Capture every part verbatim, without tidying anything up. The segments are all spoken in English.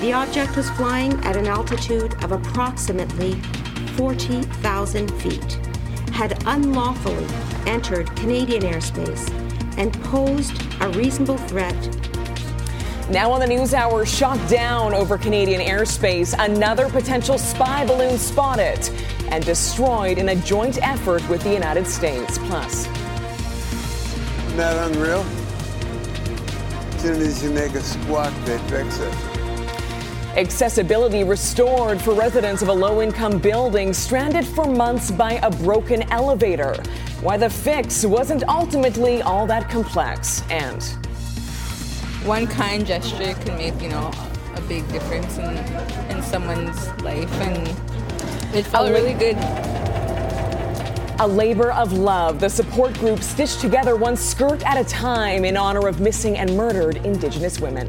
The object was flying at an altitude of approximately forty thousand feet, had unlawfully entered Canadian airspace, and posed a reasonable threat. Now on the NewsHour, shot down over Canadian airspace, another potential spy balloon spotted and destroyed in a joint effort with the United States. Plus, isn't that unreal? As soon as you make a squawk, they fix it. Accessibility restored for residents of a low-income building stranded for months by a broken elevator. Why the fix wasn't ultimately all that complex, and one kind gesture can make, you know, a big difference in in someone's life, and it felt really good. A labor of love. The support group stitched together one skirt at a time in honor of missing and murdered Indigenous women.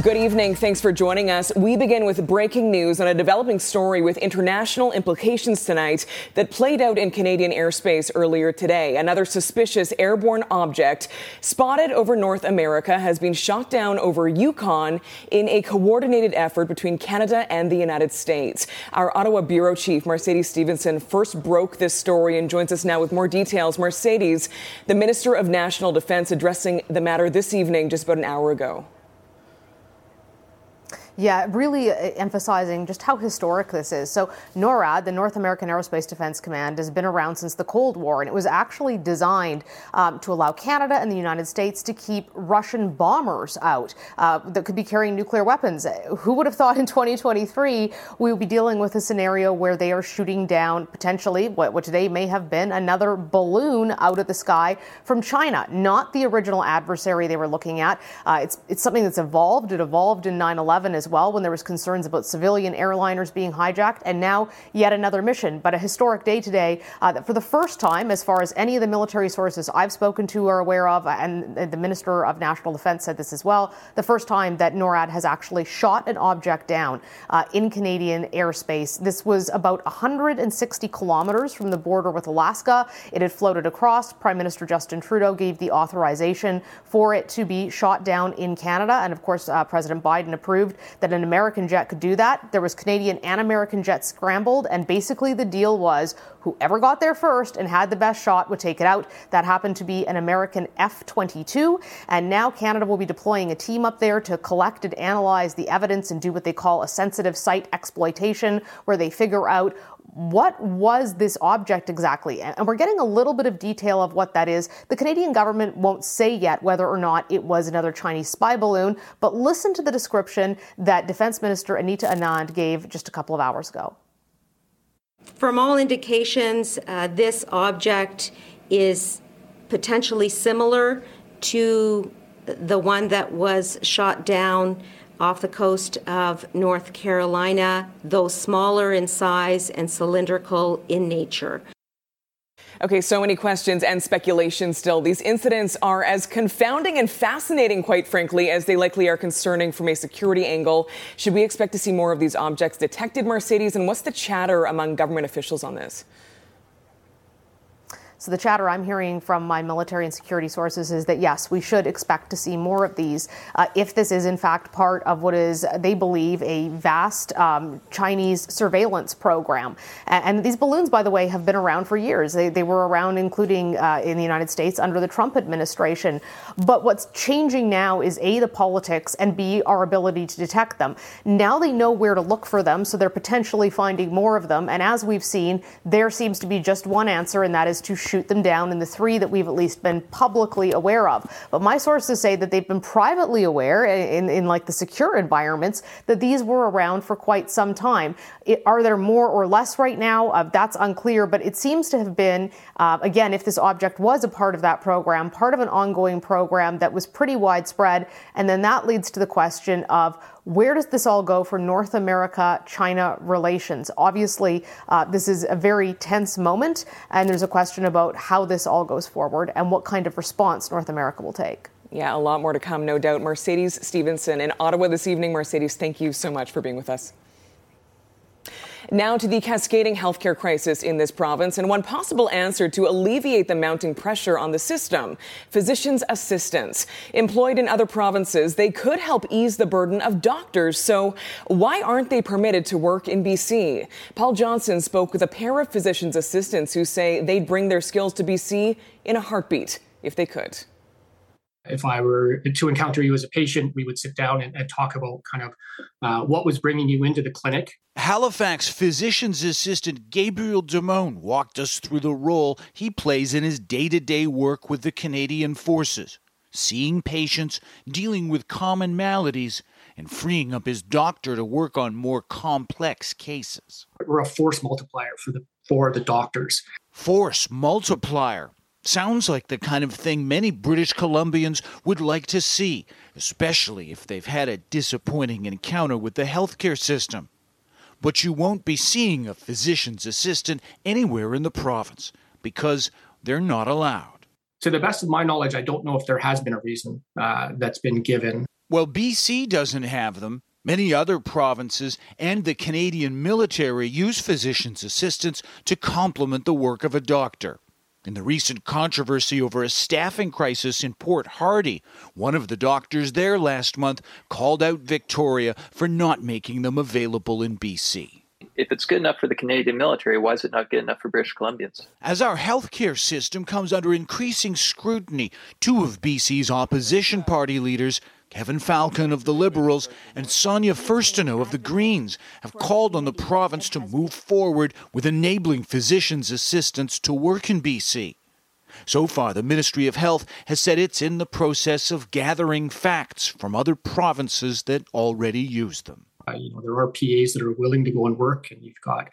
Good evening. Thanks for joining us. We begin with breaking news on a developing story with international implications tonight that played out in Canadian airspace earlier today. Another suspicious airborne object spotted over North America has been shot down over Yukon in a coordinated effort between Canada and the United States. Our Ottawa Bureau Chief, Mercedes Stevenson, first broke this story and joins us now with more details. Mercedes, the Minister of National Defence, addressing the matter this evening just about an hour ago. Yeah, really emphasizing just how historic this is. So NORAD, the North American Aerospace Defense Command, has been around since the Cold War, and it was actually designed um, to allow Canada and the United States to keep Russian bombers out uh, that could be carrying nuclear weapons. Who would have thought in twenty twenty-three we would be dealing with a scenario where they are shooting down potentially what, what today may have been another balloon out of the sky from China, not the original adversary they were looking at. Uh, it's, it's something that's evolved. It evolved in nine eleven as well, when there was concerns about civilian airliners being hijacked, and now yet another mission. But a historic day today uh, that for the first time, as far as any of the military sources I've spoken to are aware of, and the Minister of National Defense said this as well, the first time that NORAD has actually shot an object down uh, in Canadian airspace. This was about one hundred sixty kilometers from the border with Alaska. It had floated across. Prime Minister Justin Trudeau gave the authorization for it to be shot down in Canada, and of course uh, President Biden approved that an American jet could do that. There was Canadian and American jets scrambled, and basically the deal was whoever got there first and had the best shot would take it out. That happened to be an American F twenty-two, and now Canada will be deploying a team up there to collect and analyze the evidence and do what they call a sensitive site exploitation, where they figure out what was this object exactly? And we're getting a little bit of detail of what that is. The Canadian government won't say yet whether or not it was another Chinese spy balloon, but listen to the description that Defense Minister Anita Anand gave just a couple of hours ago. From all indications, uh, this object is potentially similar to the one that was shot down off the coast of North Carolina, though smaller in size and cylindrical in nature. Okay, so many questions and speculation still. These incidents are as confounding and fascinating, quite frankly, as they likely are concerning from a security angle. Should we expect to see more of these objects detected, Mercedes? And what's the chatter among government officials on this? So the chatter I'm hearing from my military and security sources is that, yes, we should expect to see more of these uh, if this is, in fact, part of what is, they believe, a vast um, Chinese surveillance program. And, and these balloons, by the way, have been around for years. They, they were around, including uh, in the United States, under the Trump administration. But what's changing now is, A, the politics, and B, our ability to detect them. Now they know where to look for them, so they're potentially finding more of them. And as we've seen, there seems to be just one answer, and that is to shoot them down, in the three that we've at least been publicly aware of. But my sources say that they've been privately aware in, in like the secure environments that these were around for quite some time. It, are there more or less right now? Uh, that's unclear, but it seems to have been, uh, again, if this object was a part of that program, part of an ongoing program that was pretty widespread. And then that leads to the question of, where does this all go for North America-China relations? Obviously, uh, this is a very tense moment, and there's a question about how this all goes forward and what kind of response North America will take. Yeah, a lot more to come, no doubt. Mercedes Stevenson in Ottawa this evening. Mercedes, thank you so much for being with us. Now to the cascading healthcare crisis in this province and one possible answer to alleviate the mounting pressure on the system. Physicians' assistants. Employed in other provinces, they could help ease the burden of doctors. So why aren't they permitted to work in B C? Paul Johnson spoke with a pair of physicians' assistants who say they'd bring their skills to B C in a heartbeat if they could. If I were to encounter you as a patient, we would sit down and, and talk about kind of uh, what was bringing you into the clinic. Halifax physician's assistant Gabriel Damone walked us through the role he plays in his day-to-day work with the Canadian Forces, seeing patients, dealing with common maladies, and freeing up his doctor to work on more complex cases. We're a force multiplier for the, for the doctors. Force multiplier. Sounds like the kind of thing many British Columbians would like to see, especially if they've had a disappointing encounter with the healthcare system. But you won't be seeing a physician's assistant anywhere in the province because they're not allowed. To the best of my knowledge, I don't know if there has been a reason uh, that's been given. Well, B C doesn't have them. Many other provinces and the Canadian military use physician's assistants to complement the work of a doctor. In the recent controversy over a staffing crisis in Port Hardy, one of the doctors there last month called out Victoria for not making them available in B C. If it's good enough for the Canadian military, why is it not good enough for British Columbians? As our healthcare system comes under increasing scrutiny, two of B C's opposition party leaders, Kevin Falcon of the Liberals and Sonia Furstenau of the Greens, have called on the province to move forward with enabling physicians' assistants to work in B C. So far, the Ministry of Health has said it's in the process of gathering facts from other provinces that already use them. Uh, you know, there are P As that are willing to go and work, and you've got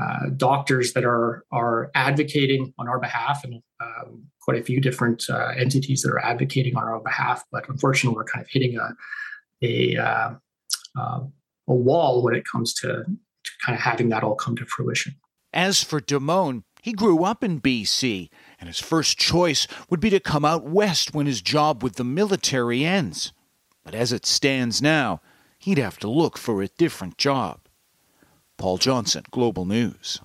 uh, doctors that are, are advocating on our behalf, and um, quite a few different uh, entities that are advocating on our own behalf. But unfortunately, we're kind of hitting a a, uh, uh, a wall when it comes to, to kind of having that all come to fruition. As for Damone, he grew up in B C, and his first choice would be to come out west when his job with the military ends. But as it stands now, he'd have to look for a different job. Paul Johnson, Global News.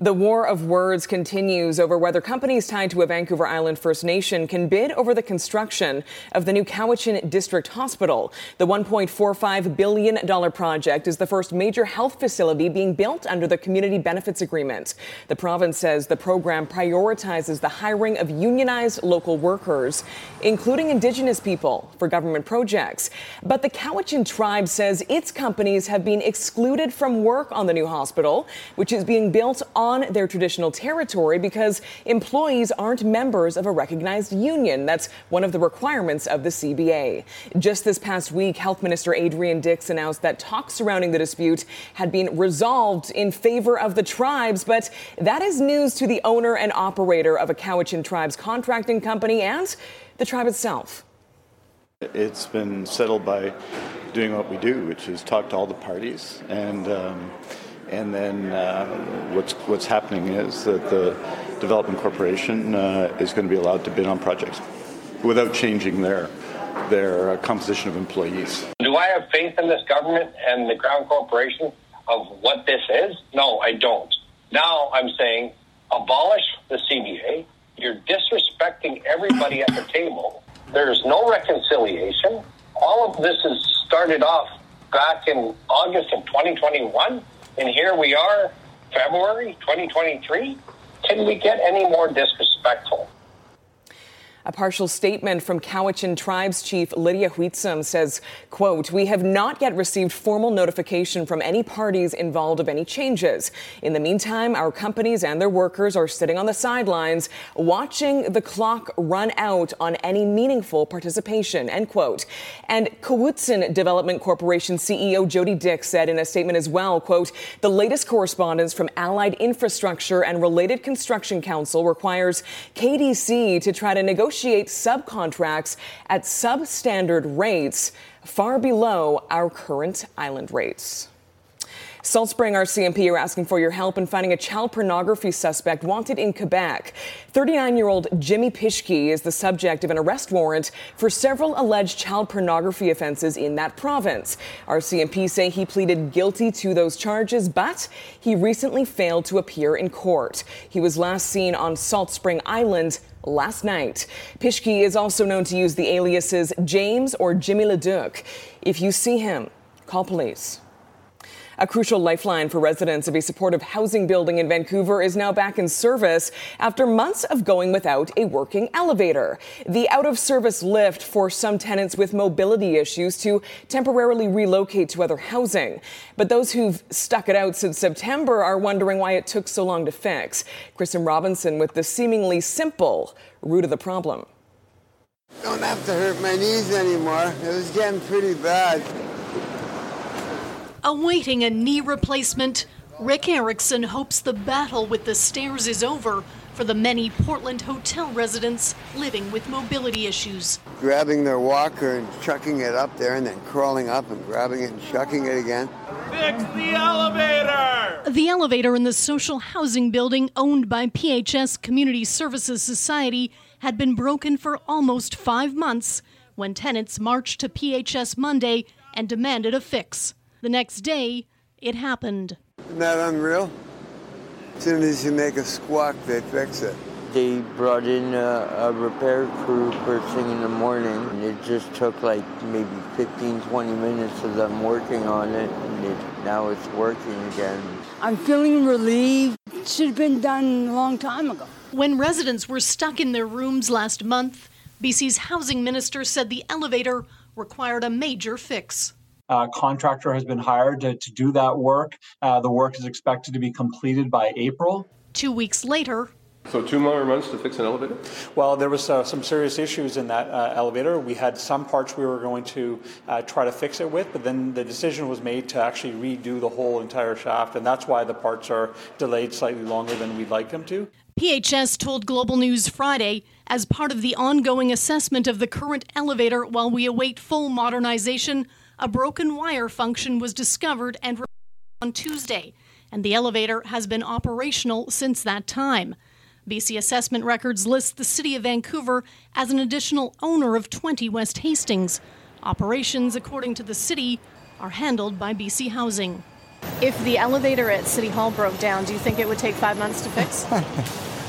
The war of words continues over whether companies tied to a Vancouver Island First Nation can bid over the construction of the new Cowichan District Hospital. The one point four five billion dollars project is the first major health facility being built under the Community Benefits Agreement. The province says the program prioritizes the hiring of unionized local workers, including Indigenous people, for government projects. But the Cowichan tribe says its companies have been excluded from work on the new hospital, which is being built on on their traditional territory because employees aren't members of a recognized union. That's one of the requirements of the C B A. Just this past week, Health Minister Adrian Dix announced that talks surrounding the dispute had been resolved in favor of the tribes, but that is news to the owner and operator of a Cowichan Tribes contracting company and the tribe itself. It's been settled by doing what we do, which is talk to all the parties, and um, And then uh, what's what's happening is that the Development Corporation uh, is going to be allowed to bid on projects without changing their their composition of employees. Do I have faith in this government and the Crown Corporation of what this is? No, I don't. Now I'm saying abolish the C B A. You're disrespecting everybody at the table. There's no reconciliation. All of this has started off back in August of twenty twenty-one. And here we are, February twenty twenty-three. Can we get any more disrespectful? A partial statement from Cowichan Tribes Chief Lydia Hwitsum says, quote, "We have not yet received formal notification from any parties involved of any changes. In the meantime, our companies and their workers are sitting on the sidelines, watching the clock run out on any meaningful participation," end quote. And Cowichan Development Corporation C E O Jody Dick said in a statement as well, quote, "The latest correspondence from Allied Infrastructure and Related Construction Council requires K D C to try to negotiate negotiate subcontracts at substandard rates far below our current island rates." Salt Spring R C M P are asking for your help in finding a child pornography suspect wanted in Quebec. thirty-nine-year-old Jimmy Pishke is the subject of an arrest warrant for several alleged child pornography offenses in that province. R C M P say he pleaded guilty to those charges, but he recently failed to appear in court. He was last seen on Salt Spring Island last night. Pishke is also known to use the aliases James or Jimmy Leduc. If you see him, call police. A crucial lifeline for residents of a supportive housing building in Vancouver is now back in service after months of going without a working elevator. The out-of-service lift forced some tenants with mobility issues to temporarily relocate to other housing. But those who've stuck it out since September are wondering why it took so long to fix. Kristen Robinson with the seemingly simple root of the problem. Don't have to hurt my knees anymore. It was getting pretty bad. Awaiting a knee replacement, Rick Erickson hopes the battle with the stairs is over for the many Portland hotel residents living with mobility issues. Grabbing their walker and chucking it up there and then crawling up and grabbing it and chucking it again. Fix the elevator! The elevator in the social housing building owned by P H S Community Services Society had been broken for almost five months when tenants marched to P H S Monday and demanded a fix. The next day, it happened. Isn't that unreal? As soon as you make a squawk, they fix it. They brought in a, a repair crew first thing in the morning, and it just took like maybe fifteen, twenty minutes of them working on it, and it, now it's working again. I'm feeling relieved. It should have been done a long time ago. When residents were stuck in their rooms last month, B C's housing minister said the elevator required a major fix. A uh, contractor has been hired to, to do that work. Uh, the work is expected to be completed by April. Two weeks later. So two more months to fix an elevator? Well, there was uh, some serious issues in that uh, elevator. We had some parts we were going to uh, try to fix it with, but then the decision was made to actually redo the whole entire shaft, and that's why the parts are delayed slightly longer than we'd like them to. P H S told Global News Friday, as part of the ongoing assessment of the current elevator while we await full modernization, a broken wire function was discovered and repaired on Tuesday, and the elevator has been operational since that time. B C assessment records list the City of Vancouver as an additional owner of twenty West Hastings. Operations, according to the city, are handled by B C Housing. If the elevator at City Hall broke down, do you think it would take five months to fix?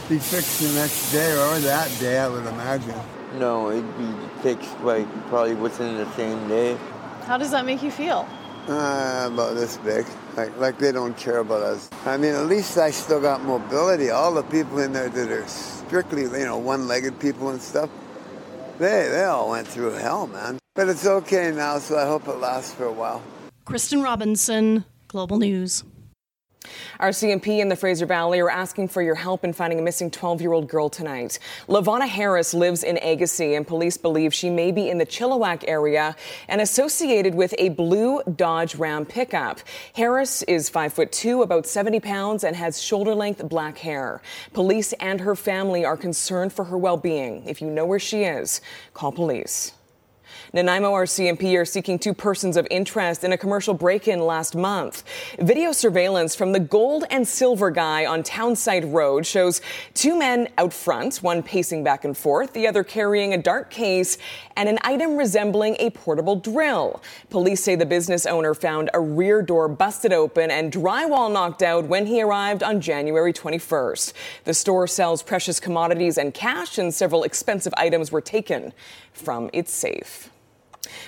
Be fixed the next day or that day, I would imagine. No, it'd be fixed like probably within the same day. How does that make you feel? Uh, about this big. Like, like they don't care about us. I mean, at least I still got mobility. All the people in there that are strictly, you know, one-legged people and stuff, they, they all went through hell, man. But it's okay now, so I hope it lasts for a while. Kristen Robinson, Global News. R C M P in the Fraser Valley are asking for your help in finding a missing twelve-year-old girl tonight. LaVonna Harris lives in Agassiz, and police believe she may be in the Chilliwack area and associated with a blue Dodge Ram pickup. Harris is five foot two, about seventy pounds, and has shoulder-length black hair. Police and her family are concerned for her well-being. If you know where she is, call police. Nanaimo R C M P are seeking two persons of interest in a commercial break-in last month. Video surveillance from the Gold and Silver Guy on Townside Road shows two men out front, one pacing back and forth, the other carrying a dark case and an item resembling a portable drill. Police say the business owner found a rear door busted open and drywall knocked out when he arrived on January twenty-first. The store sells precious commodities and cash, and several expensive items were taken from its safe.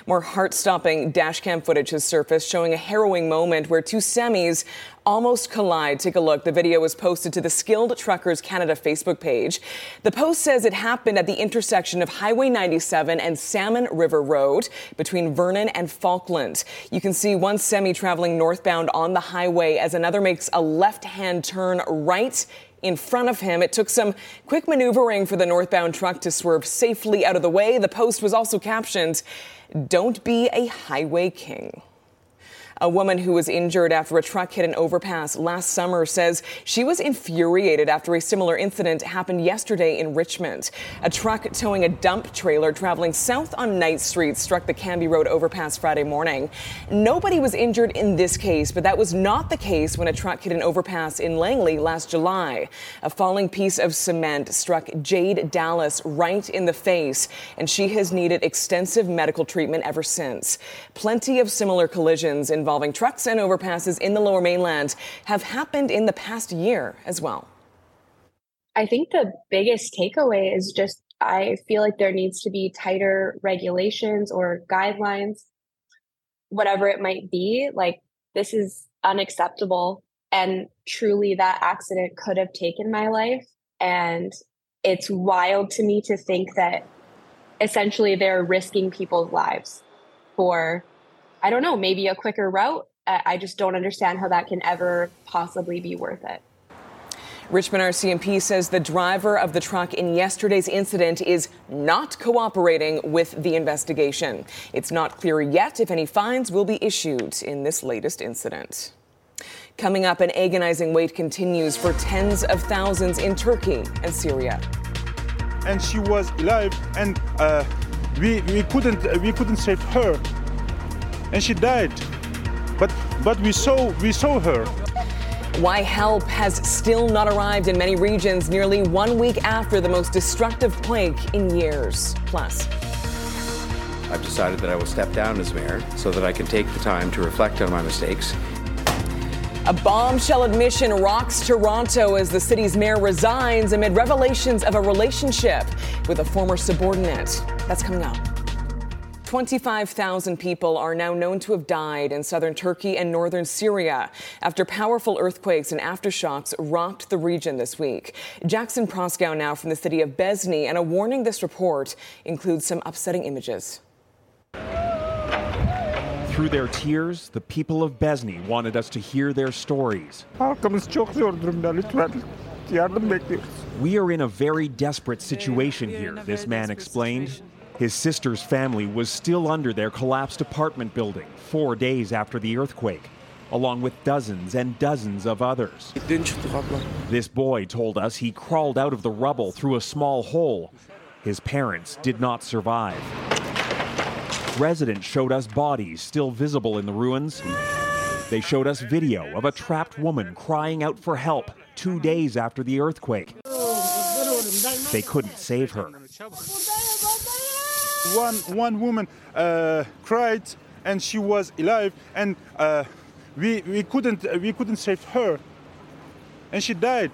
More heart-stopping dash cam footage has surfaced showing a harrowing moment where two semis almost collide. Take a look. The video was posted to the Skilled Truckers Canada Facebook page. The post says it happened at the intersection of Highway ninety-seven and Salmon River Road between Vernon and Falkland. You can see one semi traveling northbound on the highway as another makes a left-hand turn right in front of him. It took some quick maneuvering for the northbound truck to swerve safely out of the way. The post was also captioned, "Don't be a highway king." A woman who was injured after a truck hit an overpass last summer says she was infuriated after a similar incident happened yesterday in Richmond. A truck towing a dump trailer traveling south on Knight Street struck the Canby Road overpass Friday morning. Nobody was injured in this case, but that was not the case when a truck hit an overpass in Langley last July. A falling piece of cement struck Jade Dallas right in the face, and she has needed extensive medical treatment ever since. Plenty of similar collisions involving trucks and overpasses in the Lower Mainland have happened in the past year as well. I think the biggest takeaway is just I feel like there needs to be tighter regulations or guidelines, whatever it might be. Like, this is unacceptable. And truly, that accident could have taken my life. And it's wild to me to think that essentially they're risking people's lives for, I don't know, maybe a quicker route. I just don't understand how that can ever possibly be worth it. Richmond R C M P says the driver of the truck in yesterday's incident is not cooperating with the investigation. It's not clear yet if any fines will be issued in this latest incident. Coming up, an agonizing wait continues for tens of thousands in Turkey and Syria. And she was alive, and uh, we we couldn't we couldn't save her, and she died. But but we saw we saw her. Why help has still not arrived in many regions nearly one week after the most destructive plague in years. Plus, I've decided that I will step down as mayor so that I can take the time to reflect on my mistakes. A bombshell admission rocks Toronto as the city's mayor resigns amid revelations of a relationship with a former subordinate. That's coming up. twenty-five thousand people are now known to have died in southern Turkey and northern Syria after powerful earthquakes and aftershocks rocked the region this week. Jackson Proskow now from the city of Besni, and a warning: this report includes some upsetting images. Through their tears, the people of Besni wanted us to hear their stories. We are in a very desperate situation here, this man explained. His sister's family was still under their collapsed apartment building four days after the earthquake, along with dozens and dozens of others. This boy told us he crawled out of the rubble through a small hole. His parents did not survive. Residents showed us bodies still visible in the ruins. They showed us video of a trapped woman crying out for help two days after the earthquake. They couldn't save her. One one woman uh, cried, and she was alive, and uh, we we couldn't we couldn't save her, and she died.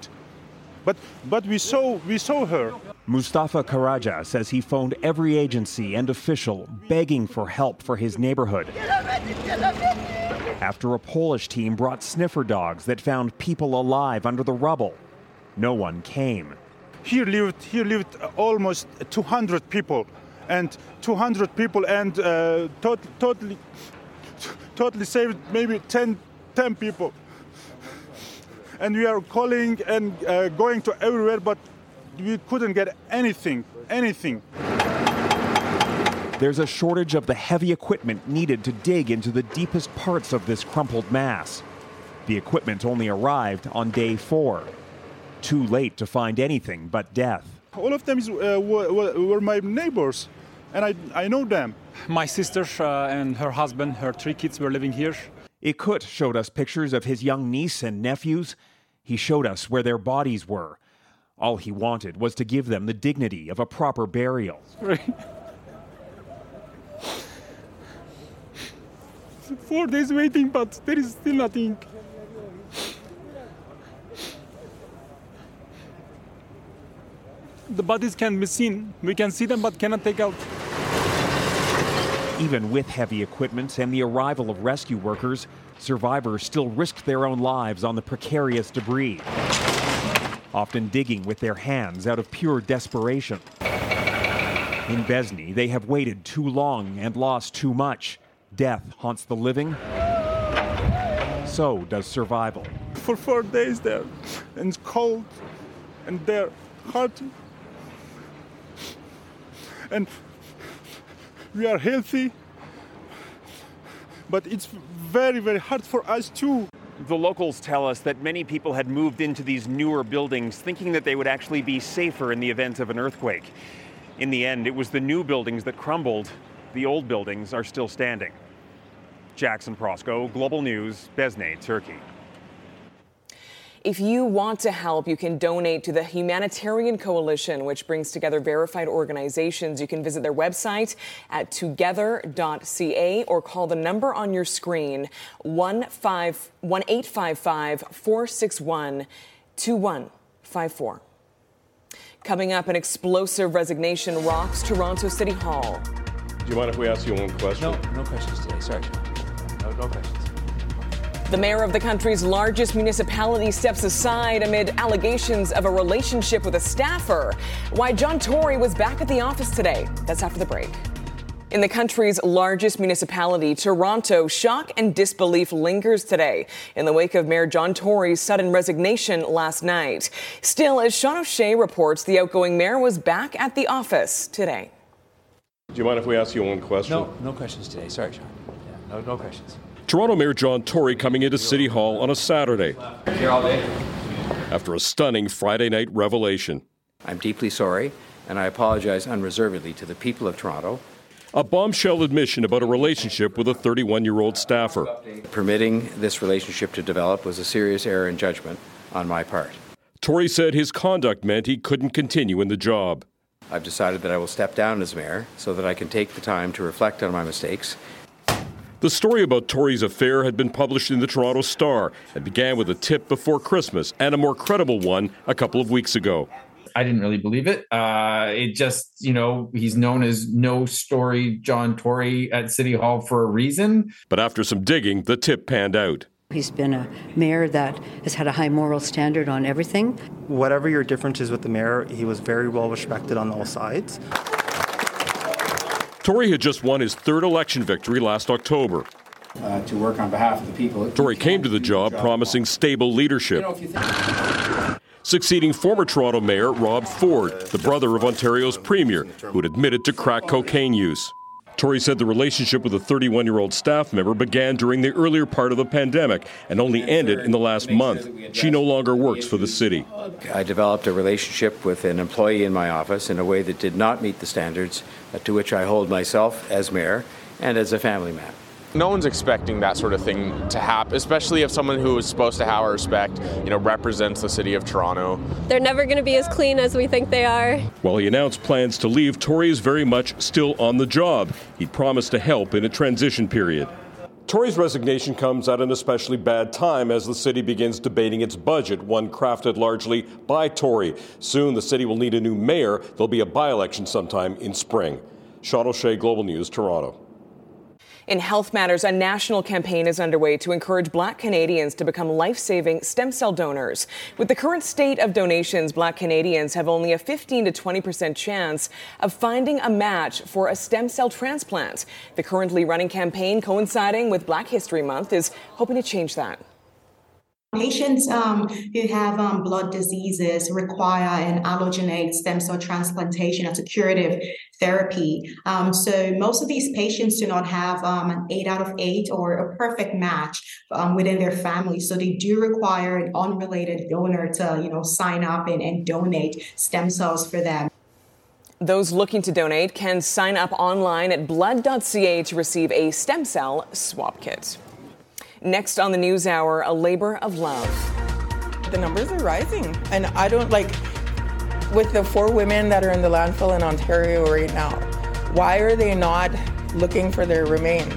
But but we saw we saw her. Mustafa Karaja says he phoned every agency and official begging for help for his neighborhood. After a Polish team brought sniffer dogs that found people alive under the rubble, no one came. Here lived here lived almost two hundred people. And two hundred people, and uh, tot- totally, totally saved maybe ten, ten people. And we are calling and uh, going to everywhere, but we couldn't get anything, anything. There's a shortage of the heavy equipment needed to dig into the deepest parts of this crumpled mass. The equipment only arrived on day four. Too late to find anything but death. All of them is, uh, were, were my neighbors, and I, I know them. My sister uh, and her husband, her three kids were living here. Ikut showed us pictures of his young niece and nephews. He showed us where their bodies were. All he wanted was to give them the dignity of a proper burial. Four days waiting, but there is still nothing. The bodies can be seen. We can see them, but cannot take out. Even with heavy equipment and the arrival of rescue workers, survivors still risked their own lives on the precarious debris, often digging with their hands out of pure desperation. In Besni, they have waited too long and lost too much. Death haunts the living. So does survival. For four days there, and it's cold, and they're hard. And we are healthy, but it's very, very hard for us too. The locals tell us that many people had moved into these newer buildings thinking that they would actually be safer in the event of an earthquake. In the end, it was the new buildings that crumbled. The old buildings are still standing. Jackson Proskow, Global News, Besni, Turkey. If you want to help, you can donate to the Humanitarian Coalition, which brings together verified organizations. You can visit their website at together dot c a or call the number on your screen, one eight five five, four six one, two one five four. Coming up, an explosive resignation rocks Toronto City Hall. Do you mind if we ask you one question? No, no questions today. Sorry, John. No, no questions. The mayor of the country's largest municipality steps aside amid allegations of a relationship with a staffer. Why John Tory was back at the office today. That's after the break. In the country's largest municipality, Toronto, shock and disbelief lingers today in the wake of Mayor John Tory's sudden resignation last night. Still, as Sean O'Shea reports, the outgoing mayor was back at the office today. Do you mind if we ask you one question? No, no questions today. Sorry, Sean. Yeah, no, no questions. Toronto Mayor John Tory coming into City Hall on a Saturday after a stunning Friday night revelation. I'm deeply sorry, and I apologize unreservedly to the people of Toronto. A bombshell admission about a relationship with a thirty-one-year-old staffer. Permitting this relationship to develop was a serious error in judgment on my part. Tory said his conduct meant he couldn't continue in the job. I've decided that I will step down as mayor so that I can take the time to reflect on my mistakes. The story about Tory's affair had been published in the Toronto Star and began with a tip before Christmas and a more credible one a couple of weeks ago. I didn't really believe it. Uh, it just, you know, he's known as no story John Tory at City Hall for a reason. But after some digging, the tip panned out. He's been a mayor that has had a high moral standard on everything. Whatever your differences with the mayor, he was very well respected on all sides. Tory had just won his third election victory last October. Uh, to work on behalf of the people. Tory came to the job promising stable leadership. You know, think- succeeding former Toronto Mayor Rob Ford, the brother of Ontario's premier, who had admitted to crack cocaine use. Tory said the relationship with a thirty-one-year-old staff member began during the earlier part of the pandemic and only ended in the last month. She no longer works for the city. I developed a relationship with an employee in my office in a way that did not meet the standards to which I hold myself as mayor and as a family man. No one's expecting that sort of thing to happen, especially if someone who is supposed to have our respect, you know, represents the city of Toronto. They're never going to be as clean as we think they are. While he announced plans to leave, Tory is very much still on the job. He promised to help in a transition period. Tory's resignation comes at an especially bad time as the city begins debating its budget, one crafted largely by Tory. Soon the city will need a new mayor. There'll be a by-election sometime in spring. Sean O'Shea, Global News, Toronto. In health matters, a national campaign is underway to encourage Black Canadians to become life-saving stem cell donors. With the current state of donations, Black Canadians have only a fifteen to twenty percent chance of finding a match for a stem cell transplant. The currently running campaign, coinciding with Black History Month, is hoping to change that. Patients um, who have um, blood diseases require an allogeneic stem cell transplantation as a curative therapy. Um, so most of these patients do not have um, an eight out of eight or a perfect match um, within their family. So they do require an unrelated donor to, you know, sign up and, and donate stem cells for them. Those looking to donate can sign up online at blood dot c a to receive a stem cell swap kit. Next on the News Hour, a labor of love. The numbers are rising, and I don't like with the four women that are in the landfill in Ontario right now. Why are they not looking for their remains?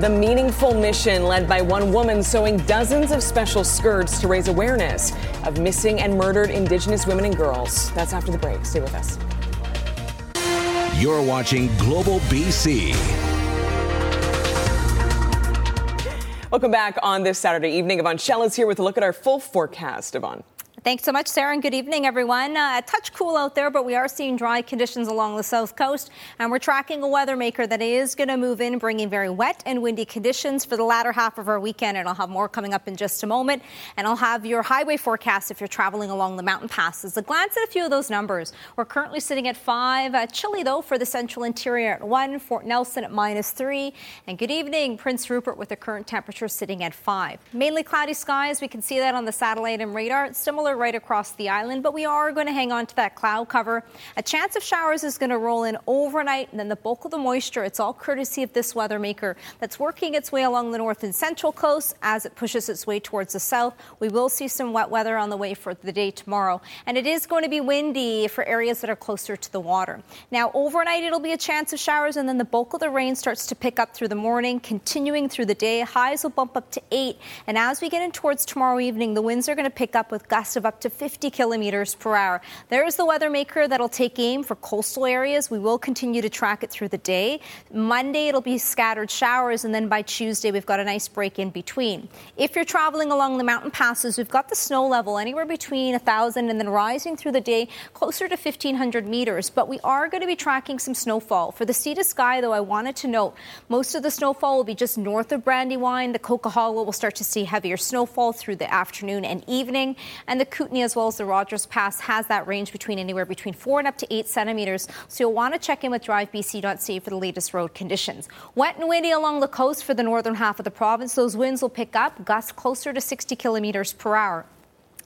The Meaningful Mission, led by one woman sewing dozens of special skirts to raise awareness of missing and murdered Indigenous women and girls. That's after the break. Stay with us. You're watching Global B C. Welcome back on this Saturday evening. Yvonne Schell is here with a look at our full forecast, Yvonne. Thanks so much, Sarah, and good evening, everyone. Uh, a touch cool out there, but we are seeing dry conditions along the south coast, and we're tracking a weather maker that is going to move in, bringing very wet and windy conditions for the latter half of our weekend, and I'll have more coming up in just a moment. And I'll have your highway forecast if you're traveling along the mountain passes. A glance at a few of those numbers. We're currently sitting at five. Uh, chilly, though, for the central interior at one. Fort Nelson at minus three. And good evening, Prince Rupert, with the current temperature sitting at five. Mainly cloudy skies. We can see that on the satellite and radar. It's similar right across the island, but we are going to hang on to that cloud cover. A chance of showers is going to roll in overnight, and then the bulk of the moisture, it's all courtesy of this weather maker that's working its way along the north and central coast as it pushes its way towards the south. We will see some wet weather on the way for the day tomorrow, and it is going to be windy for areas that are closer to the water. Now, overnight, it'll be a chance of showers, and then the bulk of the rain starts to pick up through the morning, continuing through the day. Highs will bump up to eight, and as we get in towards tomorrow evening, the winds are going to pick up with gusts of up to fifty kilometers per hour. There is the weather maker that'll take aim for coastal areas. We will continue to track it through the day. Monday, it'll be scattered showers, and then by Tuesday, we've got a nice break in between. If you're traveling along the mountain passes, we've got the snow level anywhere between one thousand and then rising through the day closer to fifteen hundred meters. But we are going to be tracking some snowfall. For the Sea to Sky, though, I wanted to note most of the snowfall will be just north of Brandywine. The Coquihalla will start to see heavier snowfall through the afternoon and evening. And the Kootenay, as well as the Rogers Pass, has that range between anywhere between four and up to eight centimeters. So you'll want to check in with drive B C dot C A for the latest road conditions. Wet and windy along the coast for the northern half of the province. Those winds will pick up, gusts closer to sixty kilometers per hour.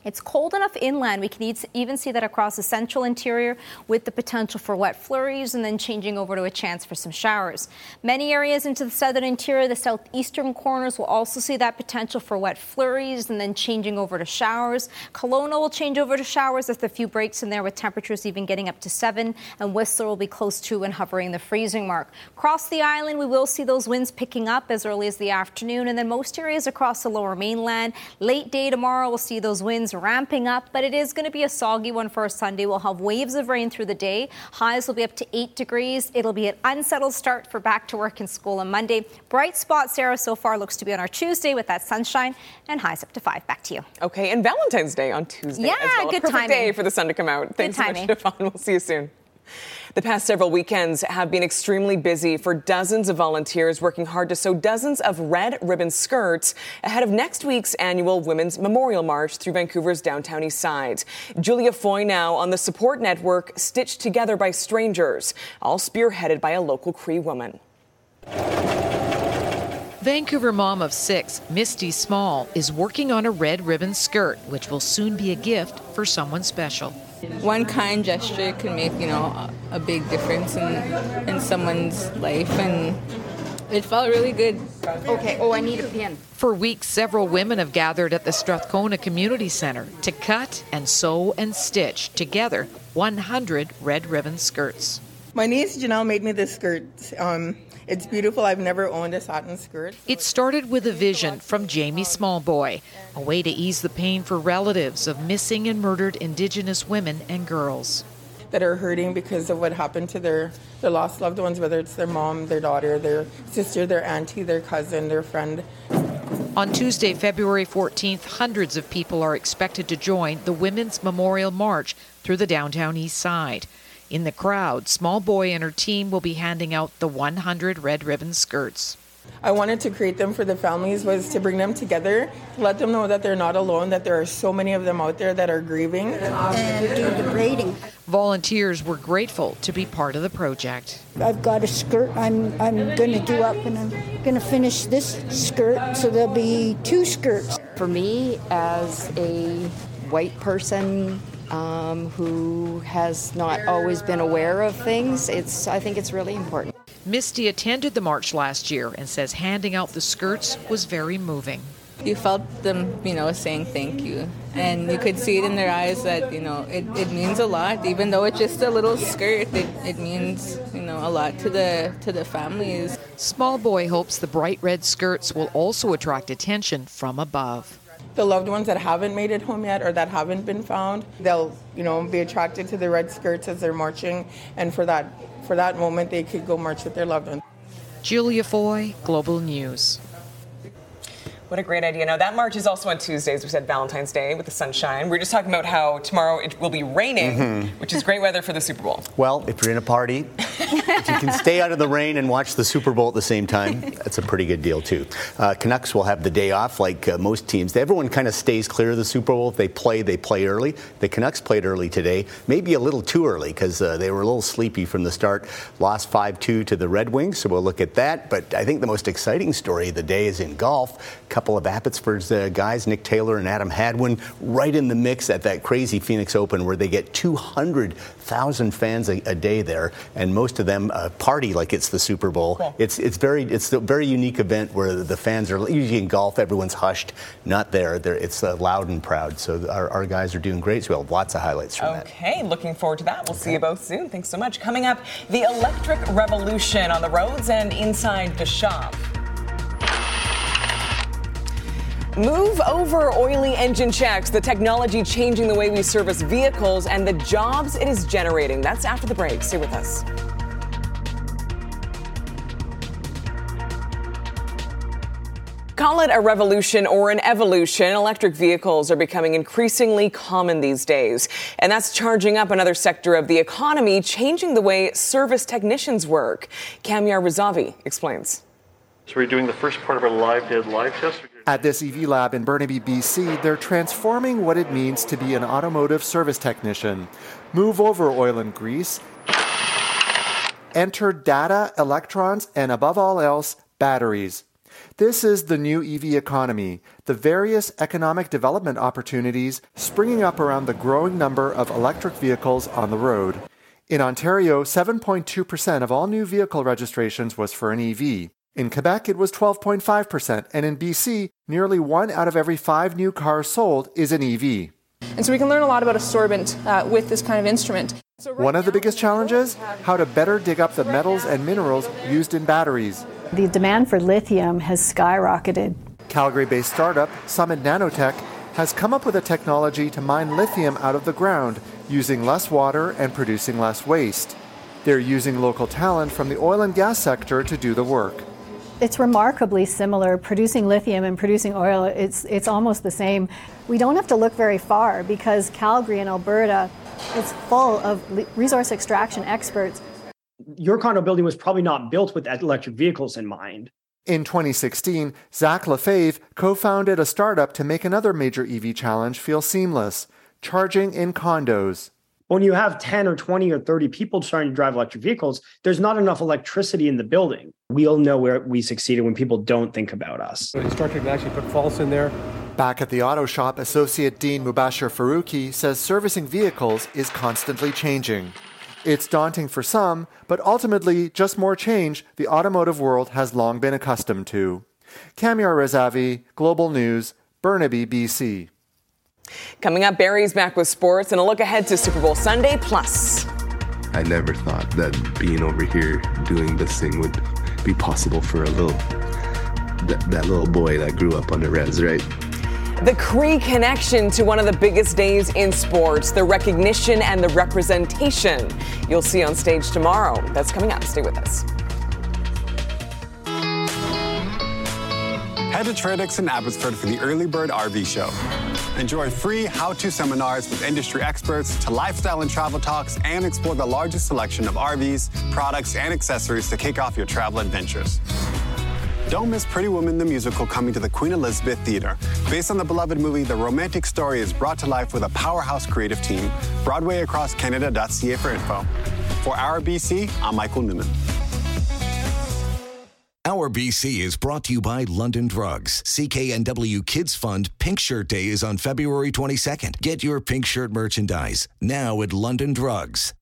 It's cold enough inland. We can even see that across the central interior with the potential for wet flurries and then changing over to a chance for some showers. Many areas into the southern interior, the southeastern corners will also see that potential for wet flurries and then changing over to showers. Kelowna will change over to showers with a few breaks in there with temperatures even getting up to seven, and Whistler will be close to and hovering the freezing mark. Across the island, we will see those winds picking up as early as the afternoon, and then most areas across the lower mainland. Late day tomorrow, we'll see those winds ramping up, but it is going to be a soggy one for Sunday. We'll have waves of rain through the day. Highs will be up to eight degrees. It'll be an unsettled start for back to work and school on Monday. Bright spot, Sarah, so far looks to be on our Tuesday with that sunshine and highs up to five. Back to you. Okay, and Valentine's Day on Tuesday. Yeah, as well. Good timing. Perfect day for the sun to come out. Thanks so much, Devon. We'll see you soon. The past several weekends have been extremely busy for dozens of volunteers working hard to sew dozens of red ribbon skirts ahead of next week's annual Women's Memorial March through Vancouver's downtown east side. Julia Foy now on the support network Stitched Together by Strangers, all spearheaded by a local Cree woman. Vancouver mom of six, Misty Small, is working on a red ribbon skirt, which will soon be a gift for someone special. One kind gesture can make, you know, a big difference in, in someone's life, and it felt really good. Okay, oh, I need a pin. For weeks, several women have gathered at the Strathcona Community Centre to cut and sew and stitch together one hundred red ribbon skirts. My niece Janelle made me this skirt. Um, it's beautiful. I've never owned a satin skirt. It started with a vision from Jamie Smallboy, a way to ease the pain for relatives of missing and murdered Indigenous women and girls that are hurting because of what happened to their, their lost loved ones, whether it's their mom, their daughter, their sister, their auntie, their cousin, their friend. On Tuesday, February fourteenth, hundreds of people are expected to join the Women's Memorial March through the downtown east side. In the crowd, Small Boy and her team will be handing out the one hundred red ribbon skirts. I wanted to create them for the families, was to bring them together, let them know that they're not alone, that there are so many of them out there that are grieving. And do the braiding. Volunteers were grateful to be part of the project. I've got a skirt I'm I'm going to do up, and I'm going to finish this skirt, so there'll be two skirts. For me, as a white person, Um, who has not always been aware of things, it's, I think it's really important. Misty attended the march last year and says handing out the skirts was very moving. You felt them, you know, saying thank you, and you could see it in their eyes that, you know, it, it means a lot. Even though it's just a little skirt, it, it means, you know, a lot to the to the families. Small Boy hopes the bright red skirts will also attract attention from above. The loved ones that haven't made it home yet or that haven't been found, they'll, you know, be attracted to the red skirts as they're marching, and for that for that moment they could go march with their loved ones. Julia Foy, Global News. What a great idea. Now, that march is also on Tuesdays. We said Valentine's Day with the sunshine. We we're just talking about how tomorrow it will be raining, mm-hmm. which is great weather for the Super Bowl. Well, if you're in a party, if you can stay out of the rain and watch the Super Bowl at the same time, that's a pretty good deal, too. Uh, Canucks will have the day off like uh, most teams. Everyone kind of stays clear of the Super Bowl. If they play, they play early. The Canucks played early today, maybe a little too early because uh, they were a little sleepy from the start. Lost five two to the Red Wings, so we'll look at that. But I think the most exciting story of the day is in golf. Couple of Abbotsford's uh, guys, Nick Taylor and Adam Hadwin, right in the mix at that crazy Phoenix Open where they get two hundred thousand fans a, a day there, and most of them uh, party like it's the Super Bowl. Cool. It's it's very it's a very unique event where the fans are usually in golf. Everyone's hushed, not there. They're, it's uh, loud and proud. So our, our guys are doing great. So we'll have lots of highlights from okay, that. Okay, looking forward to that. We'll okay. see you both soon. Thanks so much. Coming up, the electric revolution on the roads and inside the shop. Move over oily engine checks, the technology changing the way we service vehicles and the jobs it is generating. That's after the break. Stay with us. Call it a revolution or an evolution, electric vehicles are becoming increasingly common these days. And that's charging up another sector of the economy, changing the way service technicians work. Kamyar Razavi explains. So we're doing the first part of our live dead live test. At this E V lab in Burnaby, B C, they're transforming what it means to be an automotive service technician. Move over oil and grease, enter data, electrons, and above all else, batteries. This is the new E V economy, the various economic development opportunities springing up around the growing number of electric vehicles on the road. In Ontario, seven point two percent of all new vehicle registrations was for an E V. In Quebec, it was twelve point five percent, and in B C, nearly one out of every five new cars sold is an E V. And so we can learn a lot about absorbent uh, with this kind of instrument. So right one of the biggest challenges, how to better dig up the metals and minerals used in batteries. The demand for lithium has skyrocketed. Calgary-based startup Summit Nanotech has come up with a technology to mine lithium out of the ground, using less water and producing less waste. They're using local talent from the oil and gas sector to do the work. It's remarkably similar. Producing lithium and producing oil, it's it's almost the same. We don't have to look very far because Calgary and Alberta is full of resource extraction experts. Your condo building was probably not built with electric vehicles in mind. In twenty sixteen, Zach Lefebvre co-founded a startup to make another major E V challenge feel seamless, charging in condos. When you have ten or twenty or thirty people starting to drive electric vehicles, there's not enough electricity in the building. We'll know where we succeeded when people don't think about us. The instructor can actually put faults in there. Back at the auto shop, Associate Dean Mubashir Faruqi says servicing vehicles is constantly changing. It's daunting for some, but ultimately just more change the automotive world has long been accustomed to. Kamyar Razavi, Global News, Burnaby, B C. Coming up, Barry's back with sports and a look ahead to Super Bowl Sunday Plus. I never thought that being over here doing this thing would be possible for a little, that, that little boy that grew up on the res, right? The Cree connection to one of the biggest days in sports, the recognition and the representation you'll see on stage tomorrow. That's coming up. Stay with us. Head to TradeX in Abbotsford for the Early Bird R V Show. Enjoy free how-to seminars with industry experts to lifestyle and travel talks and explore the largest selection of R Vs, products, and accessories to kick off your travel adventures. Don't miss Pretty Woman the Musical coming to the Queen Elizabeth Theatre. Based on the beloved movie, the romantic story is brought to life with a powerhouse creative team. Broadway across Canada dot c a for info. For Our B C, I'm Michael Newman. Our B C is brought to you by London Drugs. C K N W Kids Fund Pink Shirt Day is on February twenty-second. Get your pink shirt merchandise now at London Drugs.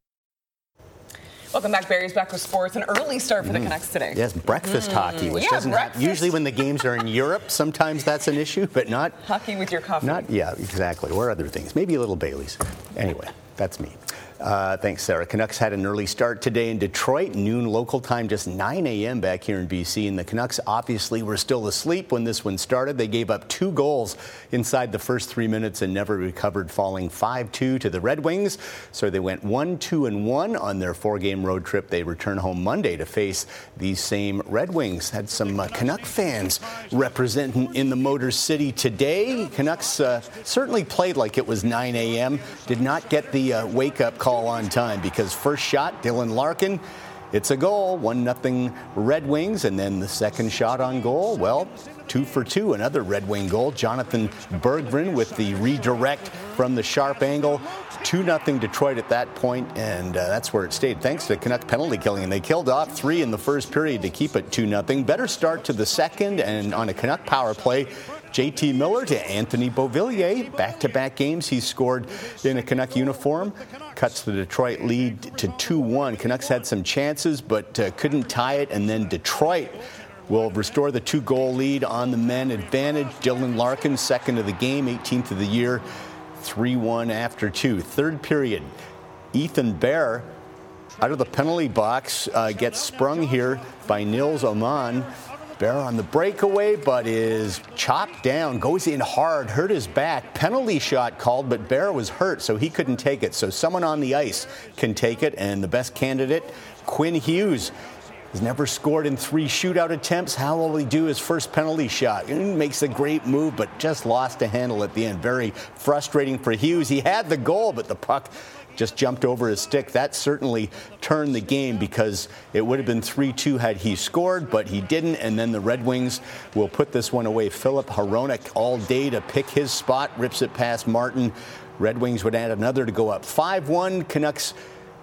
Welcome back. Barry's back with sports. An early start for the mm. Canucks today. Yes, breakfast mm. hockey, which yeah, doesn't breakfast. Ha- usually when the games are in Europe, sometimes that's an issue, but not... Hockey with your coffee. Not, yeah, exactly. Or other things. Maybe a little Bailey's. Anyway, that's me. Uh, thanks, Sarah. Canucks had an early start today in Detroit, noon local time, just nine a.m. back here in B C. And the Canucks obviously were still asleep when this one started. They gave up two goals inside the first three minutes and never recovered, falling five two to the Red Wings. So they went one two and one on their four-game road trip. They return home Monday to face these same Red Wings. Had some uh, Canuck fans representing in the Motor City today. Canucks uh, certainly played like it was nine a.m. Did not get the uh, wake-up call on time, because first shot, Dylan Larkin, it's a goal, one nothing Red Wings. And then the second shot on goal, well, two for two, another Red Wing goal. Jonathan Berggren with the redirect from the sharp angle. two nothing Detroit at that point, and uh, that's where it stayed, thanks to Canuck penalty killing. And they killed off three in the first period to keep it two nothing. Better start to the second, and on a Canuck power play, J T Miller to Anthony Beauvillier. Back-to-back games he scored in a Canuck uniform. Cuts the Detroit lead to two one. Canucks had some chances but uh, couldn't tie it. And then Detroit will restore the two-goal lead on the men advantage. Dylan Larkin, second of the game, eighteenth of the year, three one after two. Third period, Ethan Bear out of the penalty box uh, gets sprung here by Nils Oman. Bear on the breakaway, but is chopped down, goes in hard, hurt his back. Penalty shot called, but Bear was hurt, so he couldn't take it. So someone on the ice can take it, and the best candidate, Quinn Hughes, has never scored in three shootout attempts. How will he do his first penalty shot? Makes a great move, but just lost a handle at the end. Very frustrating for Hughes. He had the goal, but the puck just jumped over his stick. That certainly turned the game, because it would have been three two had he scored, but he didn't. And then the Red Wings will put this one away. Philip Hronek all day to pick his spot, rips it past Martin. Red Wings would add another to go up five one. Canucks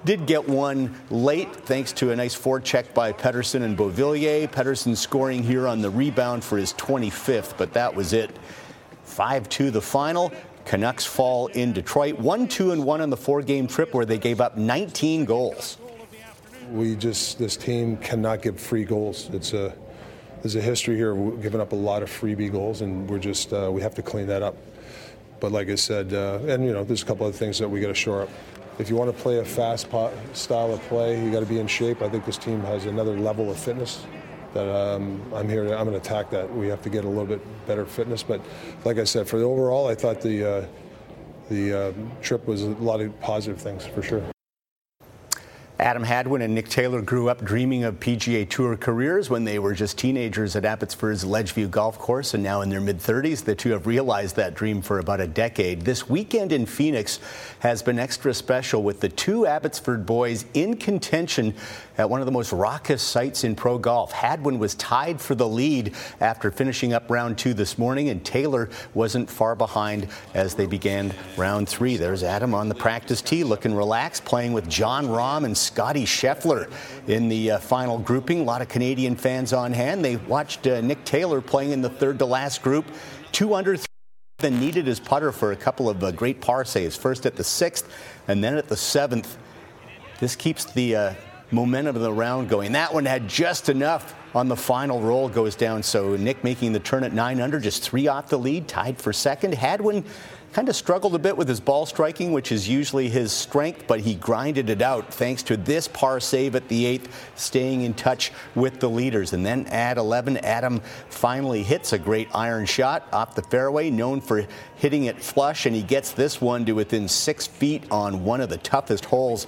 did get one late thanks to a nice forecheck by Pettersson and Beauvillier. Pettersson scoring here on the rebound for his twenty-fifth, but that was it. five two the final. Canucks fall in Detroit, one two and one on the four-game trip where they gave up nineteen goals. We just, this team cannot give free goals. It's a, there's a history here of giving up a lot of freebie goals, and we're just, uh, we have to clean that up. But like I said, uh, and you know, there's a couple other things that we got to shore up. If you want to play a fast pot style of play, you got to be in shape. I think this team has another level of fitness that um, I'm here to, I'm going to attack that. We have to get a little bit better fitness. But like I said, for the overall, I thought the, uh, the uh, trip was a lot of positive things for sure. Adam Hadwin and Nick Taylor grew up dreaming of P G A Tour careers when they were just teenagers at Abbotsford's Ledgeview Golf Course, and now in their mid-thirties, the two have realized that dream for about a decade. This weekend in Phoenix has been extra special, with the two Abbotsford boys in contention at one of the most raucous sites in pro golf. Hadwin was tied for the lead after finishing up round two this morning, and Taylor wasn't far behind as they began round three. There's Adam on the practice tee, looking relaxed, playing with John Rahm and Scotty Scheffler in the uh, final grouping. A lot of Canadian fans on hand. They watched uh, Nick Taylor playing in the third to last group. Two under three, then needed his putter for a couple of uh, great par saves. First at the sixth and then at the seventh. This keeps the uh, momentum of the round going. That one had just enough on the final roll, goes down. So Nick making the turn at nine under, just three off the lead, tied for second. Hadwin kind of struggled a bit with his ball striking, which is usually his strength, but he grinded it out thanks to this par save at the eighth, staying in touch with the leaders. And then at eleven, Adam finally hits a great iron shot off the fairway, known for hitting it flush, and he gets this one to within six feet on one of the toughest holes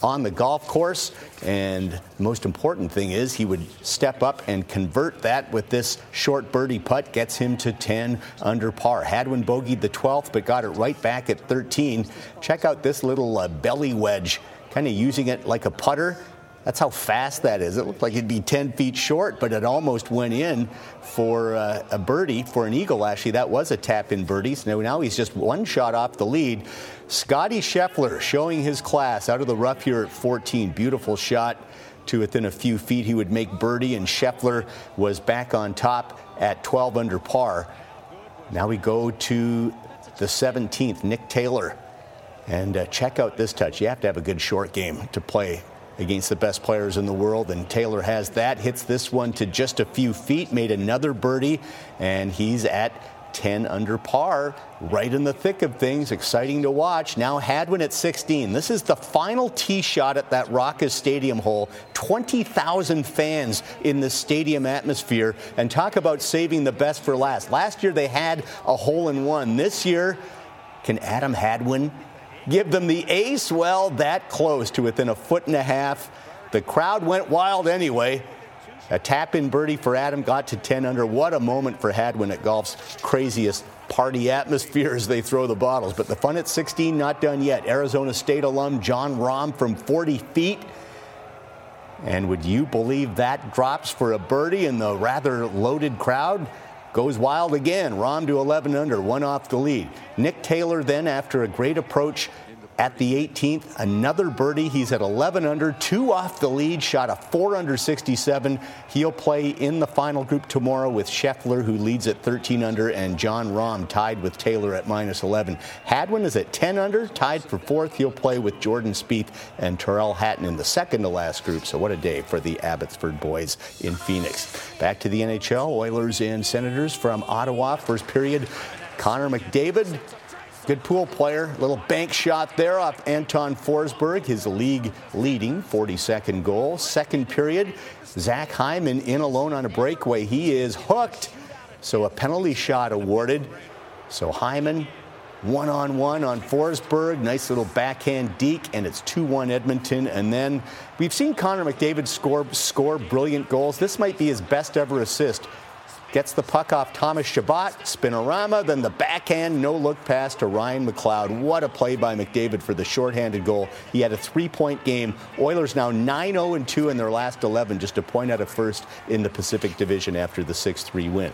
on the golf course. And the most important thing is he would step up and convert that with this short birdie putt. Gets him to ten under par. Hadwin bogeyed the twelfth but got it right back at thirteen. Check out this little uh, belly wedge, kind of using it like a putter. That's how fast that is. It looked like it'd be ten feet short, but it almost went in for uh, a birdie, for an eagle, actually. That was a tap-in birdie. So now he's just one shot off the lead. Scotty Scheffler showing his class out of the rough here at fourteen. Beautiful shot to within a few feet. He would make birdie, and Scheffler was back on top at twelve under par. Now we go to the seventeenth, Nick Taylor. And uh, check out this touch. You have to have a good short game to play against the best players in the world, and Taylor has that. Hits this one to just a few feet, made another birdie, and he's at ten under par, right in the thick of things. Exciting to watch. Now Hadwin at sixteen. This is the final tee shot at that Rockies Stadium hole. twenty thousand fans in the stadium atmosphere. And talk about saving the best for last. Last year they had a hole-in-one. This year, can Adam Hadwin give them the ace? Well, that close to within a foot and a half. The crowd went wild anyway. A tap-in birdie for Adam, got to ten under. What a moment for Hadwin at golf's craziest party atmosphere as they throw the bottles. But the fun at sixteen, not done yet. Arizona State alum John Rahm from forty feet. And would you believe that drops for a birdie, and the rather loaded crowd goes wild again. Rahm to eleven under, one off the lead. Nick Taylor then, after a great approach at the eighteenth, another birdie. He's at eleven under, two off the lead, shot a four under sixty-seven. He'll play in the final group tomorrow with Scheffler, who leads at thirteen under, and John Rahm tied with Taylor at minus eleven. Hadwin is at ten under, tied for fourth. He'll play with Jordan Spieth and Terrell Hatton in the second to last group. So what a day for the Abbotsford boys in Phoenix. Back to the N H L, Oilers and Senators from Ottawa. First period, Connor McDavid. Good pool player. Little bank shot there off Anton Forsberg, his league-leading forty-second goal. Second period, Zach Hyman in alone on a breakaway. He is hooked, so a penalty shot awarded. So Hyman one-on-one on Forsberg. Nice little backhand deke, and it's two one Edmonton. And then we've seen Connor McDavid score, score brilliant goals. This might be his best ever assist. Gets the puck off Thomas Chabot, spinorama, then the backhand, no-look pass to Ryan McLeod. What a play by McDavid for the shorthanded goal. He had a three-point game. Oilers now nine oh two in their last eleven, just a point out of first in the Pacific Division after the six three win.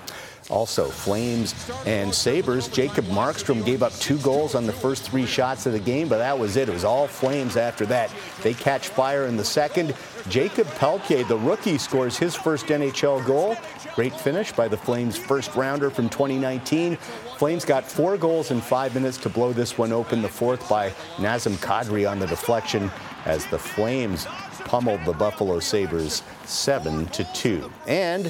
Also, Flames and Sabres. Jacob Markstrom gave up two goals on the first three shots of the game, but that was it. It was all Flames after that. They catch fire in the second. Jacob Pelquet, the rookie, scores his first N H L goal. Great finish by the Flames' first rounder from twenty nineteen. Flames got four goals in five minutes to blow this one open. The fourth by Nazem Kadri on the deflection as the Flames pummeled the Buffalo Sabres seven to two. And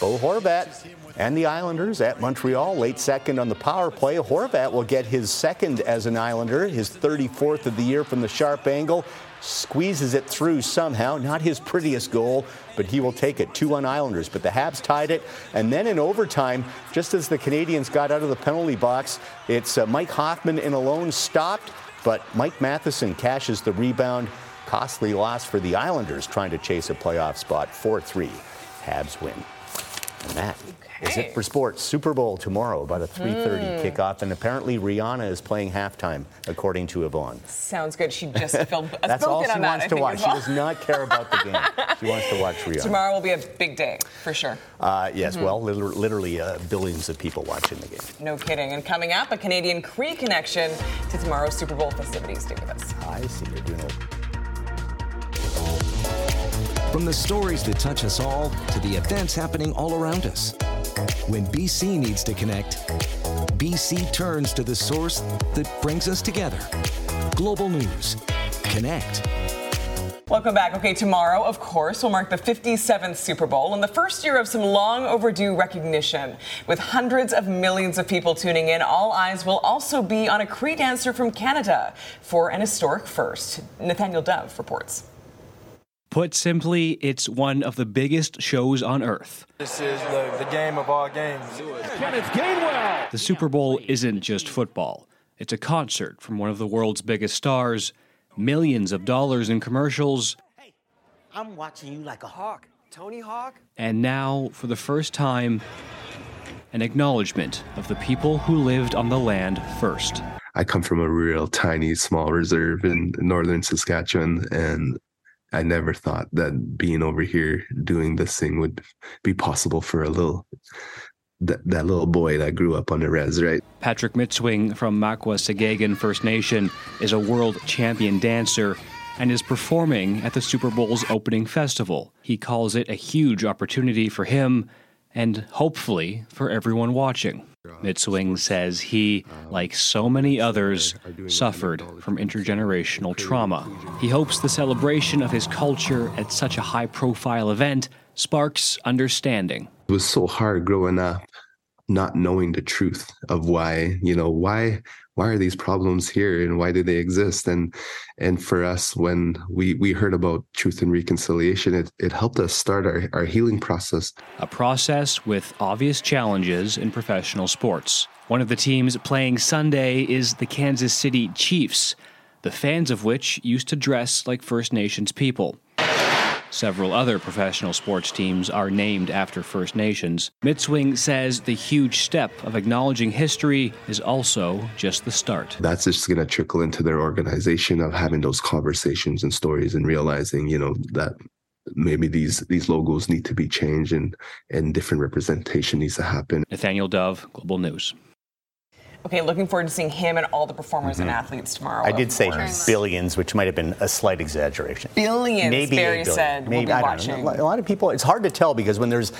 Bo Horvat and the Islanders at Montreal, late second on the power play. Horvat will get his second as an Islander, his thirty-fourth of the year from the sharp angle. Squeezes it through somehow. Not his prettiest goal, but he will take it. two one Islanders, but the Habs tied it. And then in overtime, just as the Canadians got out of the penalty box, it's uh, Mike Hoffman in alone stopped, but Mike Matheson cashes the rebound. Costly loss for the Islanders trying to chase a playoff spot. four three. Habs win. And that okay. is it for sports. Super Bowl tomorrow, about a three thirty mm. kickoff, and apparently Rihanna is playing halftime, according to Yvonne. Sounds good. She just filled us That's all she on wants that, to watch. Well. She does not care about the game. She wants to watch Rihanna. Tomorrow will be a big day, for sure. Uh, yes, mm-hmm. well, literally, literally uh, billions of people watching the game. No kidding. And coming up, a Canadian Cree connection to tomorrow's Super Bowl festivities. Stay with us. I see you're doing it. From the stories that touch us all to the events happening all around us. When B C needs to connect, B C turns to the source that brings us together. Global News. Connect. Welcome back. Okay, tomorrow, of course, will mark the fifty-seventh Super Bowl and the first year of some long overdue recognition. With hundreds of millions of people tuning in, all eyes will also be on a Cree dancer from Canada for an historic first. Nathaniel Dove reports. Put simply, it's one of the biggest shows on earth. This is the, the game of all games. Kenneth Gainwell! The Super Bowl isn't just football. It's a concert from one of the world's biggest stars, millions of dollars in commercials. Hey, I'm watching you like a hawk. Tony Hawk? And now, for the first time, an acknowledgement of the people who lived on the land first. I come from a real tiny, small reserve in northern Saskatchewan, and I never thought that being over here doing this thing would be possible for a little, that, that little boy that grew up on the res, right? Patrick Mitswing from Makwasagagan First Nation is a world champion dancer and is performing at the Super Bowl's opening festival. He calls it a huge opportunity for him and hopefully for everyone watching. Mitswing says he, like so many others, suffered from intergenerational trauma. He hopes the celebration of his culture at such a high-profile event sparks understanding. It was so hard growing up not knowing the truth of why, you know, why, why are these problems here and why do they exist? And, and for us, when we, we heard about truth and reconciliation, it, it helped us start our, our healing process. A process with obvious challenges in professional sports. One of the teams playing Sunday is the Kansas City Chiefs, the fans of which used to dress like First Nations people. Several other professional sports teams are named after First Nations. Mitswing says the huge step of acknowledging history is also just the start. That's just going to trickle into their organization of having those conversations and stories and realizing, you know, that maybe these these logos need to be changed and, and different representation needs to happen. Nathaniel Dove, Global News. Okay, looking forward to seeing him and all the performers mm-hmm. and athletes tomorrow. I did say course. billions, which might have been a slight exaggeration. Billions, Maybe Barry billion. said. Maybe, we'll be watching. Know. A lot of people, it's hard to tell because when there's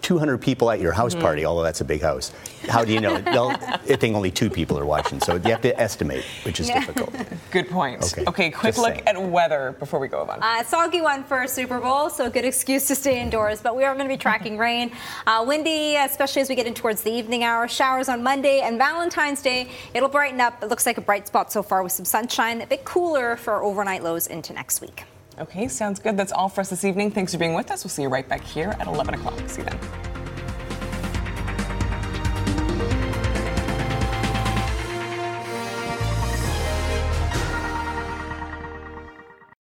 two hundred people at your house mm-hmm. party, although that's a big house, how do you know? I think only two people are watching, so you have to estimate, which is yeah. difficult. Good point. Okay, okay quick Just look saying. at weather before we go, Yvonne. Uh, soggy one for Super Bowl, so good excuse to stay indoors, but we are going to be tracking rain. Uh, windy, especially as we get in towards the evening hour. Showers on Monday and Valentine's Day. It'll brighten up. It looks like a bright spot so far with some sunshine. A bit cooler for overnight lows into next week. Okay, sounds good. That's all for us this evening. Thanks for being with us. We'll see you right back here at eleven o'clock. See you then.